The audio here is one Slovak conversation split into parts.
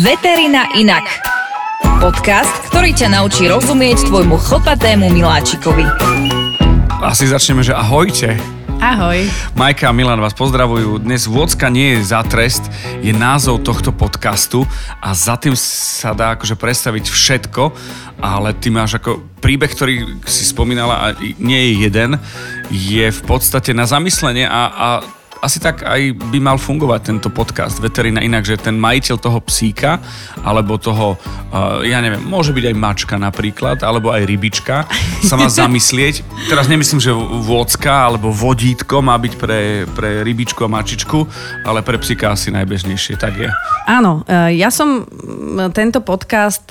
Veterina inak. Podcast, ktorý ťa naučí rozumieť tvojmu chlpatému miláčikovi. Asi začneme, že ahojte. Ahoj. Majka a Milan vás pozdravujú. Dnes vôcka nie je za trest, je názov tohto podcastu a za tým sa dá akože predstaviť všetko, ale ty máš ako príbeh, ktorý si spomínala a nie je jeden, je v podstate na zamyslenie a asi tak aj by mal fungovať tento podcast Veterina inak, že ten majiteľ toho psíka, alebo toho, ja neviem, môže byť aj mačka napríklad, alebo aj rybička, sa má zamyslieť. Teraz nemyslím, že vôcka alebo vodítko má byť pre rybičku a mačičku, ale pre psíka asi najbežnejšie, tak je. Áno, ja som tento podcast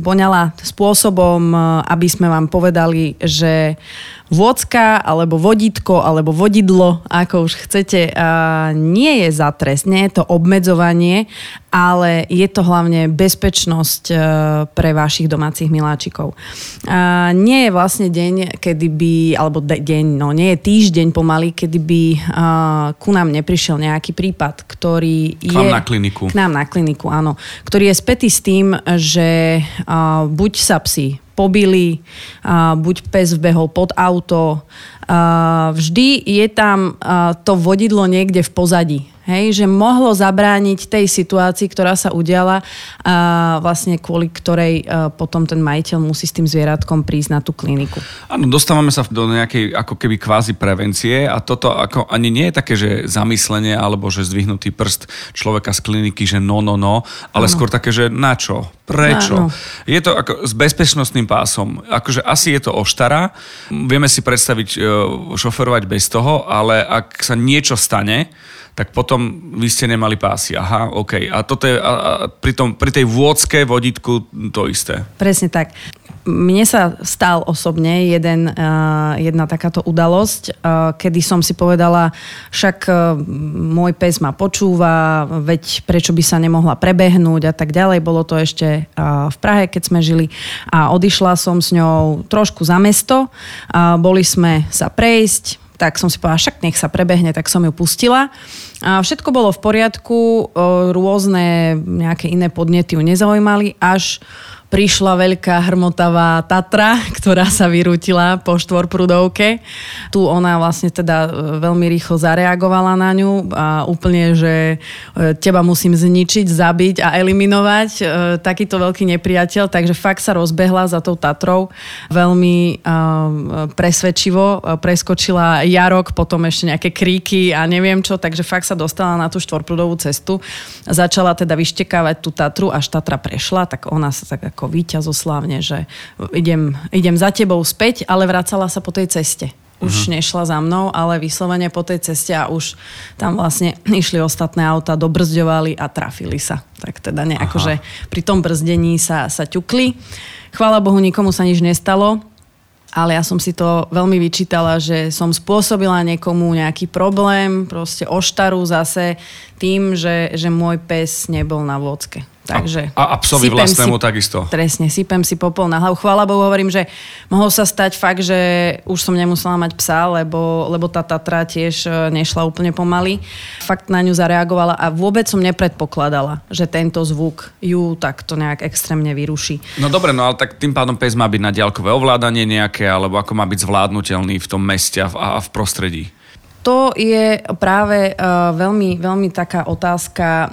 poňala spôsobom, aby sme vám povedali, že vôcka, alebo vodítko, alebo vodidlo, ako už chcete, nie je za trest, nie je to obmedzovanie, ale je to hlavne bezpečnosť pre vašich domácich miláčikov. Nie je vlastne deň, kedy by, alebo nie je týždeň pomaly, kedy by ku nám neprišiel nejaký prípad, ktorý je... K nám na kliniku, áno. Ktorý je spätý s tým, že buď sa psi pobili, buď pes vbehol pod auto. Vždy je tam to vodidlo niekde v pozadí. Hej, že mohlo zabrániť tej situácii, ktorá sa udiala a vlastne kvôli ktorej potom ten majiteľ musí s tým zvieratkom prísť na tú kliniku. Áno, dostávame sa do nejakej ako keby kvázi prevencie a toto ako ani nie je také, že zamyslenie alebo že zdvihnutý prst človeka z kliniky, že no, ale ano. Skôr také, že na čo? Prečo? Ano. Je to ako s bezpečnostným pásom. Akože asi je to oštara. Vieme si predstaviť šoferovať bez toho, ale ak sa niečo stane, tak potom vy ste nemali pásy. Aha, OK. A toto je pri tej vôdzke vodítku to isté. Presne tak. Mne sa stal osobne jedna takáto udalosť, kedy som si povedala, však môj pes ma počúva, veď prečo by sa nemohla prebehnúť a tak ďalej. Bolo to ešte v Prahe, keď sme žili a odišla som s ňou trošku za mesto. Boli sme sa prejsť, tak som si povedala, však nech sa prebehne, tak som ju pustila. A všetko bolo v poriadku, rôzne nejaké iné podnety ju nezaujímali, až prišla veľká hrmotavá Tatra, ktorá sa vyrútila po štvorprúdovke. Tu ona vlastne teda veľmi rýchlo zareagovala na ňu a úplne, že teba musím zničiť, zabiť a eliminovať. Takýto veľký nepriateľ, takže fakt sa rozbehla za tou Tatrou. Veľmi presvedčivo preskočila jarok, potom ešte nejaké kríky a neviem čo, takže fakt sa dostala na tú štvorprúdovú cestu. Začala teda vyštekávať tú Tatru, až Tatra prešla, tak ona sa tak ako víťazoslávne, že idem za tebou späť, ale vracala sa po tej ceste. Už nešla za mnou, ale vyslovene po tej ceste a už tam vlastne išli ostatné auta, dobrzďovali a trafili sa. Tak teda nejako, že pri tom brzdení sa ťukli. Chvála Bohu, nikomu sa nič nestalo, ale ja som si to veľmi vyčítala, že som spôsobila niekomu nejaký problém, proste oštaru zase tým, že môj pes nebol na vôdzke. Takže a psovi vlastnému takisto. Presne, sypem si popol na hlavu. Chvála Bohu, hovorím, že mohlo sa stať fakt, že už som nemusela mať psa, lebo tá Tatra tiež nešla úplne pomaly. Fakt na ňu zareagovala a vôbec som nepredpokladala, že tento zvuk ju takto nejak extrémne vyruší. No dobre, no ale tak tým pádom pes má byť na diaľkové ovládanie nejaké, alebo ako má byť zvládnutelný v tom meste a v prostredí. To je práve veľmi, veľmi taká otázka,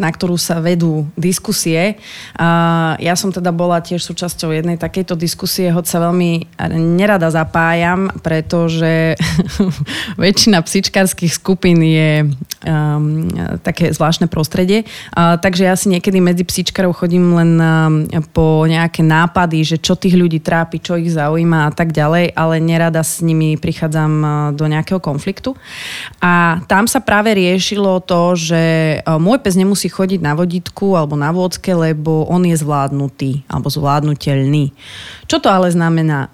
na ktorú sa vedú diskusie. Ja som teda bola tiež súčasťou jednej takejto diskusie, hoď sa veľmi nerada zapájam, pretože väčšina psičkárskych skupín je také zvláštne prostredie. Takže ja si niekedy medzi psičkárov chodím len po nejaké nápady, že čo tých ľudí trápi, čo ich zaujíma a tak ďalej, ale nerada s nimi prichádzam do nejakého konfliktu. A tam sa práve riešilo to, že môj pes nemusí chodiť na vodítku alebo na vôdzke, lebo on je zvládnutý alebo zvládnutelný. Čo to ale znamená?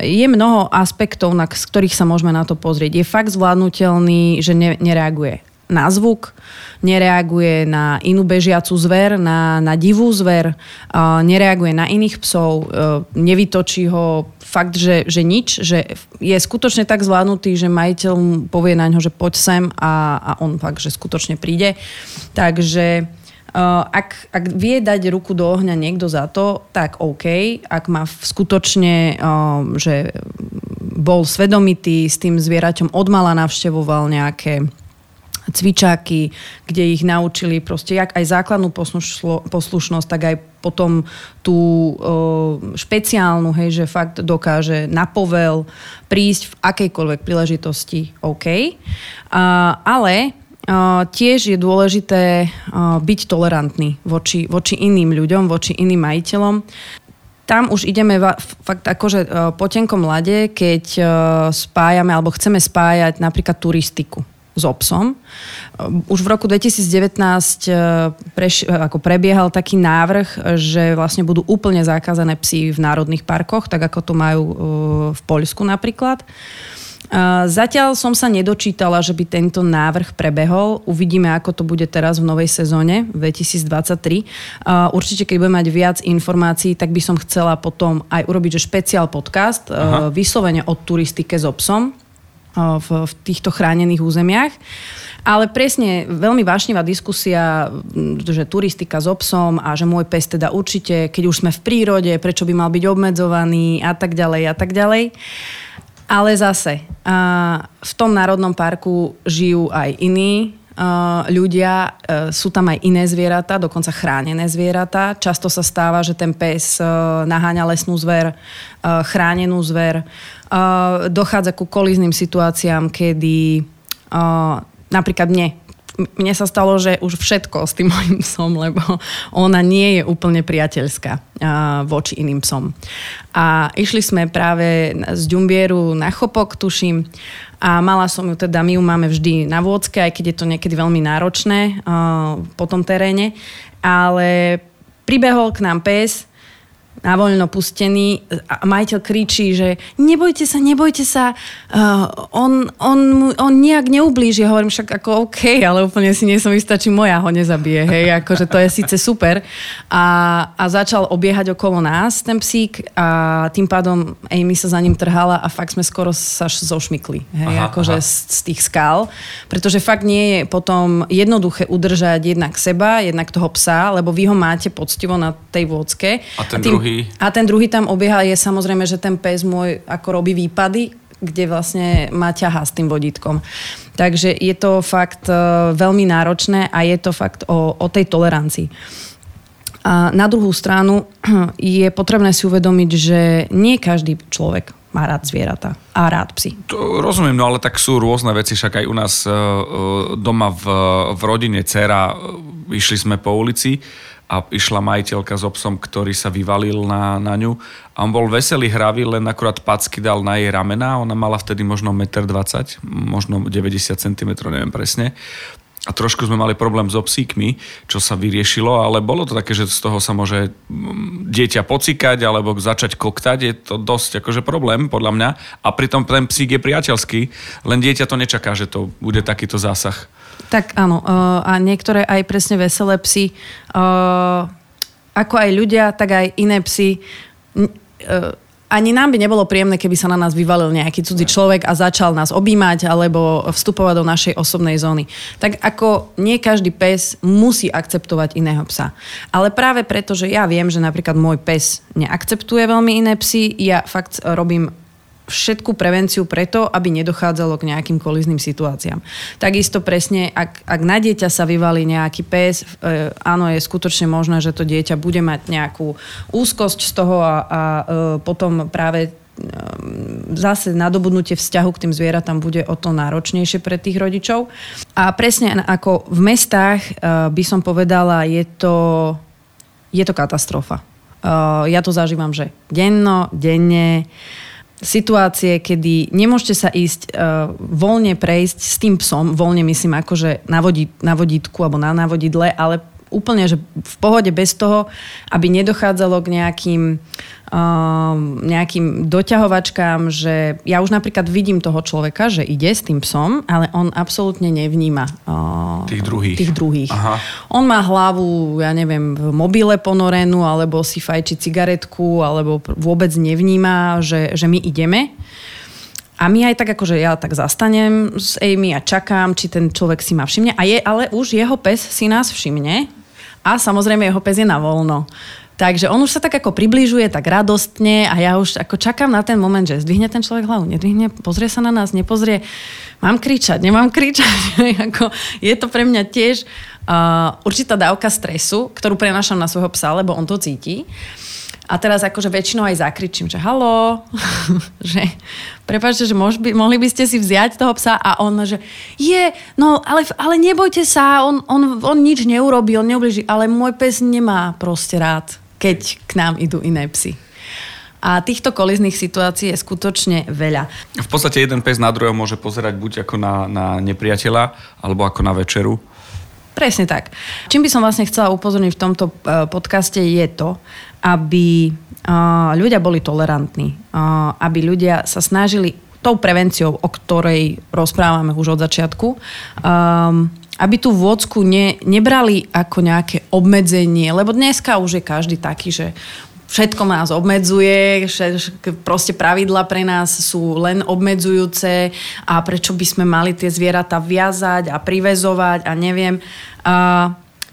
Je mnoho aspektov, z ktorých sa môžeme na to pozrieť. Je fakt zvládnutelný, že nereaguje. na zvuk, nereaguje na inú bežiacu zver, na divú zver, nereaguje na iných psov, nevytočí ho fakt, že nič, že je skutočne tak zvládnutý, že majiteľ povie na ňo, že poď sem a on fakt, že skutočne príde. Takže ak vie dať ruku do ohňa niekto za to, tak OK. Ak má skutočne, že bol svedomitý, s tým zvieraťom odmala navštevoval nejaké cvičáky, kde ich naučili proste jak aj základnú poslušnosť, tak aj potom tú špeciálnu, hej, že fakt dokáže na povel prísť v akejkoľvek príležitosti, OK. Ale tiež je dôležité byť tolerantný voči iným ľuďom, voči iným majiteľom. Tam už ideme fakt akože po tenkom ľade, keď spájame alebo chceme spájať napríklad turistiku s obsom. Už v roku 2019 prebiehal taký návrh, že vlastne budú úplne zakázané psy v národných parkoch, tak ako to majú v Poľsku napríklad. Zatiaľ som sa nedočítala, že by tento návrh prebehol. Uvidíme, ako to bude teraz v novej sezóne 2023. Určite, keď budem mať viac informácií, tak by som chcela potom aj urobiť že špeciál podcast vyslovene o turistike s obsom v týchto chránených územiach. Ale presne, veľmi vášnivá diskusia, že turistika s obsom a že môj pes teda určite, keď už sme v prírode, prečo by mal byť obmedzovaný a tak ďalej a tak ďalej. Ale zase, v tom národnom parku žijú aj iní ľudia, sú tam aj iné zvieratá, dokonca chránené zvieratá. Často sa stáva, že ten pes naháňa lesnú zver, chránenú zver. Dochádza ku kolízným situáciám, kedy napríklad mne sa stalo, že už všetko s tým mojím psom, lebo ona nie je úplne priateľská voči iným psom. A išli sme práve z Ďumbieru na Chopok, tuším, a mala som ju teda, my ju máme vždy na vôdzke, aj keď je to niekedy veľmi náročné po tom teréne, ale pribehol k nám pes, na voľno pustený a majiteľ kričí, že nebojte sa, on nejak neublíži. Ja hovorím však ako OK, ale úplne si nie som istá, či moja ho nezabije, hej, akože to je síce super. A začal obiehať okolo nás ten psík a tým pádom Amy sa za ním trhala a fakt sme skoro sa zošmykli, hej, z tých skál, pretože fakt nie je potom jednoduché udržať jednak seba, jednak toho psa, lebo vy ho máte poctivo na tej vôdzke. A ten druhý tam obieha, je samozrejme, že ten pes môj ako robí výpady, kde vlastne ma ťahá s tým vodítkom. Takže je to fakt veľmi náročné a je to fakt o tej tolerancii. A na druhú stranu je potrebné si uvedomiť, že nie každý človek má rád zvieratá a rád psi. To rozumiem, no ale tak sú rôzne veci, však aj u nás doma v rodine dcera, išli sme po ulici a išla majiteľka s obsom, ktorý sa vyvalil na ňu. A on bol veselý, hravý, len akurát packy dal na jej ramená. Ona mala vtedy možno 1,20 m, možno 90 cm, neviem presne. A trošku sme mali problém so psíkmi, čo sa vyriešilo, ale bolo to také, že z toho sa môže dieťa pocikať alebo začať koktať. Je to dosť akože problém, podľa mňa. A pritom ten psík je priateľský, len dieťa to nečaká, že to bude takýto zásah. Tak áno. A niektoré aj presne veselé psy, ako aj ľudia, tak aj iné psy. Ani nám by nebolo príjemné, keby sa na nás vyvalil nejaký cudzí človek a začal nás objímať alebo vstupovať do našej osobnej zóny. Tak ako nie každý pes musí akceptovať iného psa. Ale práve preto, že ja viem, že napríklad môj pes neakceptuje veľmi iné psy, ja fakt robím všetku prevenciu preto, aby nedochádzalo k nejakým kolízným situáciám. Takisto presne, ak na dieťa sa vyvalí nejaký pes, áno, je skutočne možné, že to dieťa bude mať nejakú úzkosť z toho a potom práve zase nadobudnutie vzťahu k tým zvieratám bude o to náročnejšie pre tých rodičov. A presne ako v mestách by som povedala, je to katastrofa. Ja to zažívam, že denne situácie, kedy nemôžete sa ísť voľne prejsť s tým psom, voľne myslím akože na vodítku alebo na navodidle, ale úplne že v pohode bez toho, aby nedochádzalo k nejakým doťahovačkám, že ja už napríklad vidím toho človeka, že ide s tým psom, ale on absolútne nevníma tých druhých. Aha. On má hlavu, ja neviem, v mobile ponorenú, alebo si fajči cigaretku, alebo vôbec nevníma, že my ideme. A my aj tak, akože ja tak zastanem s Amy a čakám, či ten človek si ma všimne. Ale už jeho pes si nás všimne. A samozrejme, jeho pes je na voľno. Takže on už sa tak ako približuje, tak radostne a ja už ako čakám na ten moment, že zdvihne ten človek hlavu, nedvihne, pozrie sa na nás, nepozrie. Mám kričať, nemám kričať. Je to pre mňa tiež určitá dávka stresu, ktorú prenášam na svojho psa, lebo on to cíti. A teraz akože väčšinou aj zakričím, že haló, že prepáčte, že mohli by ste si vziať toho psa a on, že je, no ale nebojte sa, on nič neurobí, on neublíži, ale môj pes nemá proste rád, keď k nám idú iné psy. A týchto kolizných situácií je skutočne veľa. V podstate jeden pes na druhého môže pozerať buď ako na nepriateľa, alebo ako na večeru. Presne tak. Čím by som vlastne chcela upozorniť v tomto podcaste je to, aby ľudia boli tolerantní. Aby ľudia sa snažili tou prevenciou, o ktorej rozprávame už od začiatku, aby tú vôdzku nebrali ako nejaké obmedzenie, lebo dneska už je každý taký, že všetko nás obmedzuje, proste pravidlá pre nás sú len obmedzujúce a prečo by sme mali tie zvieratá viazať a priväzovať a neviem. A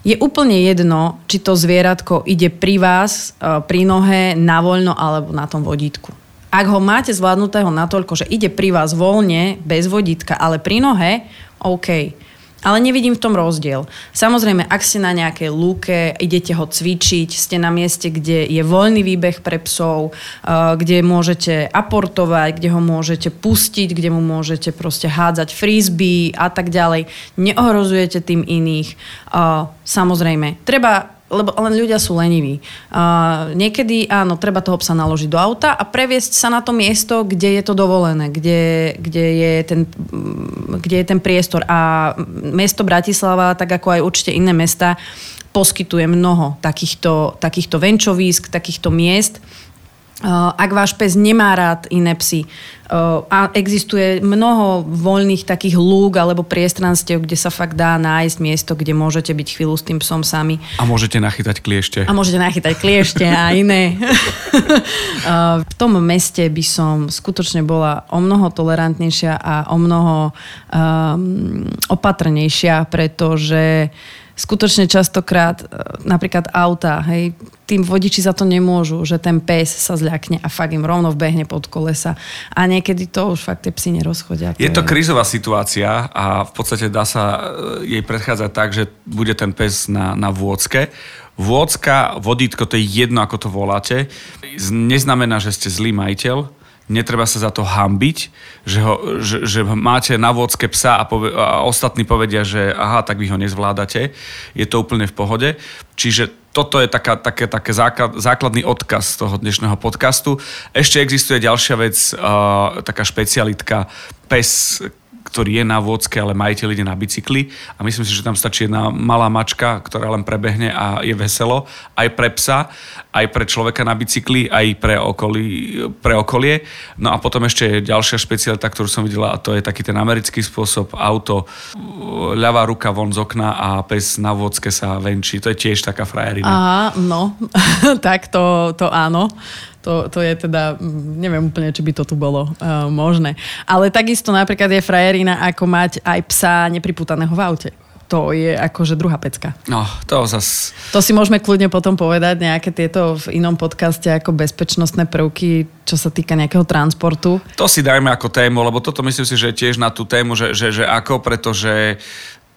je úplne jedno, či to zvieratko ide pri vás, pri nohe, na voľno alebo na tom vodítku. Ak ho máte zvládnutého natoľko, že ide pri vás voľne, bez vodítka, ale pri nohe, OK. Ale nevidím v tom rozdiel. Samozrejme, ak ste na nejakej lúke, idete ho cvičiť, ste na mieste, kde je voľný výbeh pre psov, kde môžete aportovať, kde ho môžete pustiť, kde mu môžete proste hádzať frisbee a tak ďalej. Neohrozujete tým iných. Samozrejme, treba, lebo len ľudia sú leniví. Niekedy, áno, treba toho psa naložiť do auta a previesť sa na to miesto, kde je to dovolené, kde je ten priestor. A mesto Bratislava, tak ako aj určite iné mestá, poskytuje mnoho takýchto venčovísk, takýchto miest. Ak váš pes nemá rád iné psy a existuje mnoho voľných takých lúk alebo priestranstiev, kde sa fakt dá nájsť miesto, kde môžete byť chvíľu s tým psom sami. A môžete nachytať kliešte. A iné. V tom meste by som skutočne bola o mnoho tolerantnejšia a o mnoho opatrnejšia, pretože skutočne častokrát, napríklad auta, hej, tým vodiči za to nemôžu, že ten pes sa zľakne a fakt im rovno vbehne pod kolesa. A niekedy to už fakt tie psi nerozchodia. Je to krízová situácia a v podstate dá sa jej predchádzať tak, že bude ten pes na vôdzke. Vôdzka, vodítko, to je jedno, ako to voláte. Neznamená, že ste zlý majiteľ. Netreba sa za to hanbiť, že máte na vôdzke psa a ostatní povedia, že aha, tak vy ho nezvládate. Je to úplne v pohode. Čiže toto je také základný odkaz toho dnešného podcastu. Ešte existuje ďalšia vec, taká špecialitka pes, ktorý je na vôdzke, ale majiteľ ide na bicykli a myslím si, že tam stačí jedna malá mačka, ktorá len prebehne a je veselo aj pre psa, aj pre človeka na bicykli, aj pre okolie. No a potom ešte ďalšia špecialita, ktorú som videla a to je taký ten americký spôsob auto, ľavá ruka von z okna a pes na vôdzke sa venčí. To je tiež taká frajerina. Aha, no, tak to áno. To je teda, neviem úplne, či by to tu bolo možné. Ale takisto napríklad je frajerina, ako mať aj psa nepriputaného v aute. To je akože druhá pecka. No, to zas... To si môžeme kľudne potom povedať nejaké tieto v inom podcaste ako bezpečnostné prvky, čo sa týka nejakého transportu. To si dajme ako tému, lebo toto myslím si, že tiež na tú tému, že ako, pretože...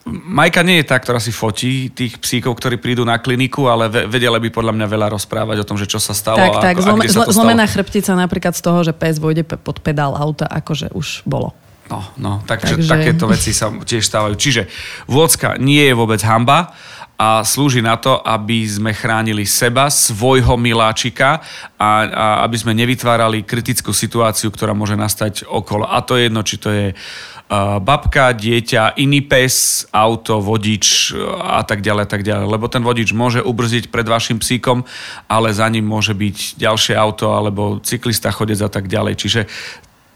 Majka nie je tá, ktorá si fotí tých psíkov, ktorí prídu na kliniku, ale vedela by podľa mňa veľa rozprávať o tom, že čo sa stalo. Tak, a kde sa to stalo. Zlomená chrbtica napríklad z toho, že pes vôjde pod pedál auta, akože už bolo. No, takže takéto veci sa tiež stávajú. Čiže vôdzka nie je vôbec hanba a slúži na to, aby sme chránili seba, svojho miláčika a aby sme nevytvárali kritickú situáciu, ktorá môže nastať okolo. A to je jedno, či to je babka, dieťa, iný pes, auto, vodič a tak ďalej, Lebo ten vodič môže ubrzdiť pred vašim psíkom, ale za ním môže byť ďalšie auto alebo cyklista, chodec a tak ďalej. Čiže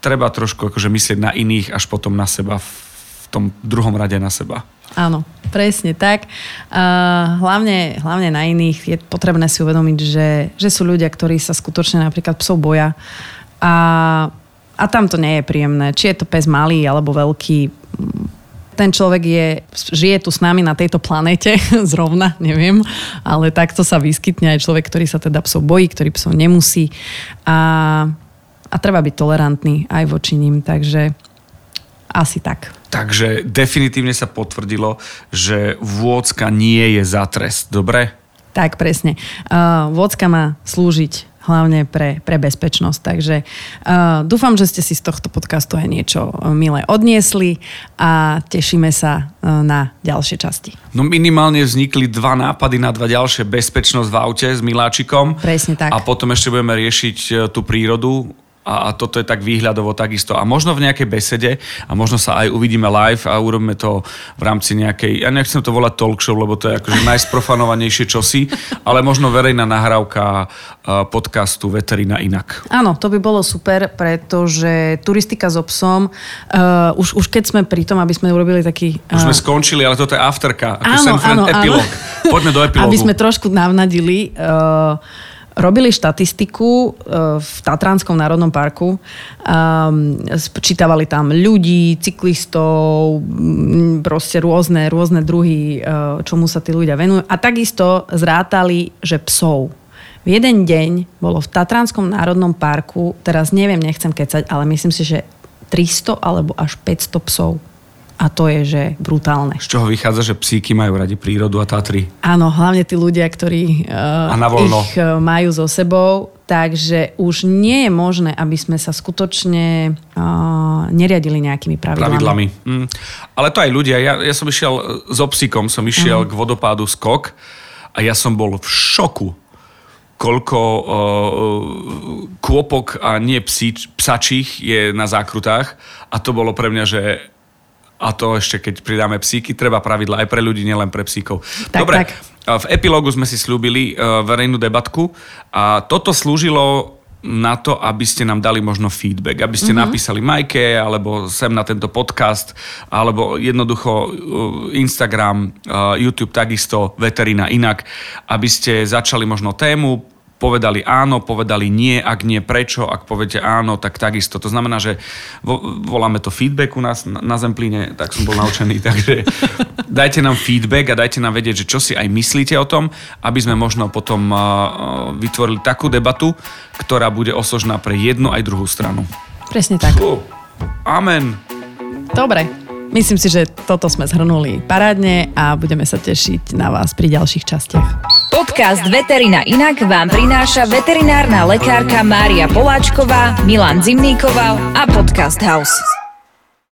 treba trošku akože myslieť na iných, až potom na seba, v tom druhom rade na seba. Áno, presne tak. Hlavne na iných je potrebné si uvedomiť, že sú ľudia, ktorí sa skutočne napríklad psov boja a tam to nie je príjemné. Či je to pes malý alebo veľký. Ten človek žije tu s nami na tejto planete, zrovna, neviem, ale takto sa vyskytne aj človek, ktorý sa teda psov bojí, ktorý psov nemusí. A treba byť tolerantný aj voči nim, takže asi tak. Takže definitívne sa potvrdilo, že vôcka nie je za trest, dobre? Tak, presne. Vôcka má slúžiť hlavne pre bezpečnosť. Takže dúfam, že ste si z tohto podcastu aj niečo milé odniesli a tešíme sa na ďalšie časti. No minimálne vznikli 2 nápady na 2 ďalšie. Bezpečnosť v aute s miláčikom. Presne tak. A potom ešte budeme riešiť tú prírodu. A toto je tak výhľadovo takisto. A možno v nejakej besede, a možno sa aj uvidíme live a urobíme to v rámci nejakej, ja nechcem to volať talk show, lebo to je akože najsprofanovanejšie čosi, ale možno verejná nahrávka podcastu Veterina inak. Áno, to by bolo super, pretože turistika so psom, už keď sme pri tom, aby sme urobili taký... Už sme skončili, ale toto je afterka. Áno. Epilóg. Poďme do epilógu. Aby sme trošku navnadili... Robili štatistiku v Tatranskom národnom parku. Čítavali tam ľudí, cyklistov, proste rôzne druhy, čomu sa tí ľudia venujú. A takisto zrátali, že psov. V jeden deň bolo v Tatranskom národnom parku, teraz neviem, nechcem kecať, ale myslím si, že 300 alebo až 500 psov. A to je, že brutálne. Z čoho vychádza, že psíky majú radi prírodu a Tatry? Áno, hlavne tí ľudia, ktorí ich majú so sebou. Takže už nie je možné, aby sme sa skutočne neriadili nejakými pravidlami. Ale to aj ľudia. Ja som išiel so psíkom, k vodopádu Skok a ja som bol v šoku, koľko kôpok a nie psačích je na zákrutách. A to bolo pre mňa, že... A to ešte, keď pridáme psíky, treba pravidla aj pre ľudí, nielen pre psíkov. Tak, dobre, tak. V epilógu sme si slúbili verejnú debatku a toto slúžilo na to, aby ste nám dali možno feedback, aby ste napísali Majke, alebo sem na tento podcast, alebo jednoducho Instagram, YouTube takisto, Veterina inak, aby ste začali možno tému, povedali áno, povedali nie, ak nie prečo, ak poviete áno, tak takisto. To znamená, že voláme to feedback u nás na Zemplíne, tak som bol naučený, takže dajte nám feedback a dajte nám vedieť, že čo si aj myslíte o tom, aby sme možno potom vytvorili takú debatu, ktorá bude osožná pre jednu aj druhú stranu. Presne tak. Amen. Dobre, myslím si, že toto sme zhrnuli parádne a budeme sa tešiť na vás pri ďalších častiach. Podcast Veterina inak vám prináša veterinárna lekárka Mária Poláčková, Milan Zimnýkoval a Podcast House.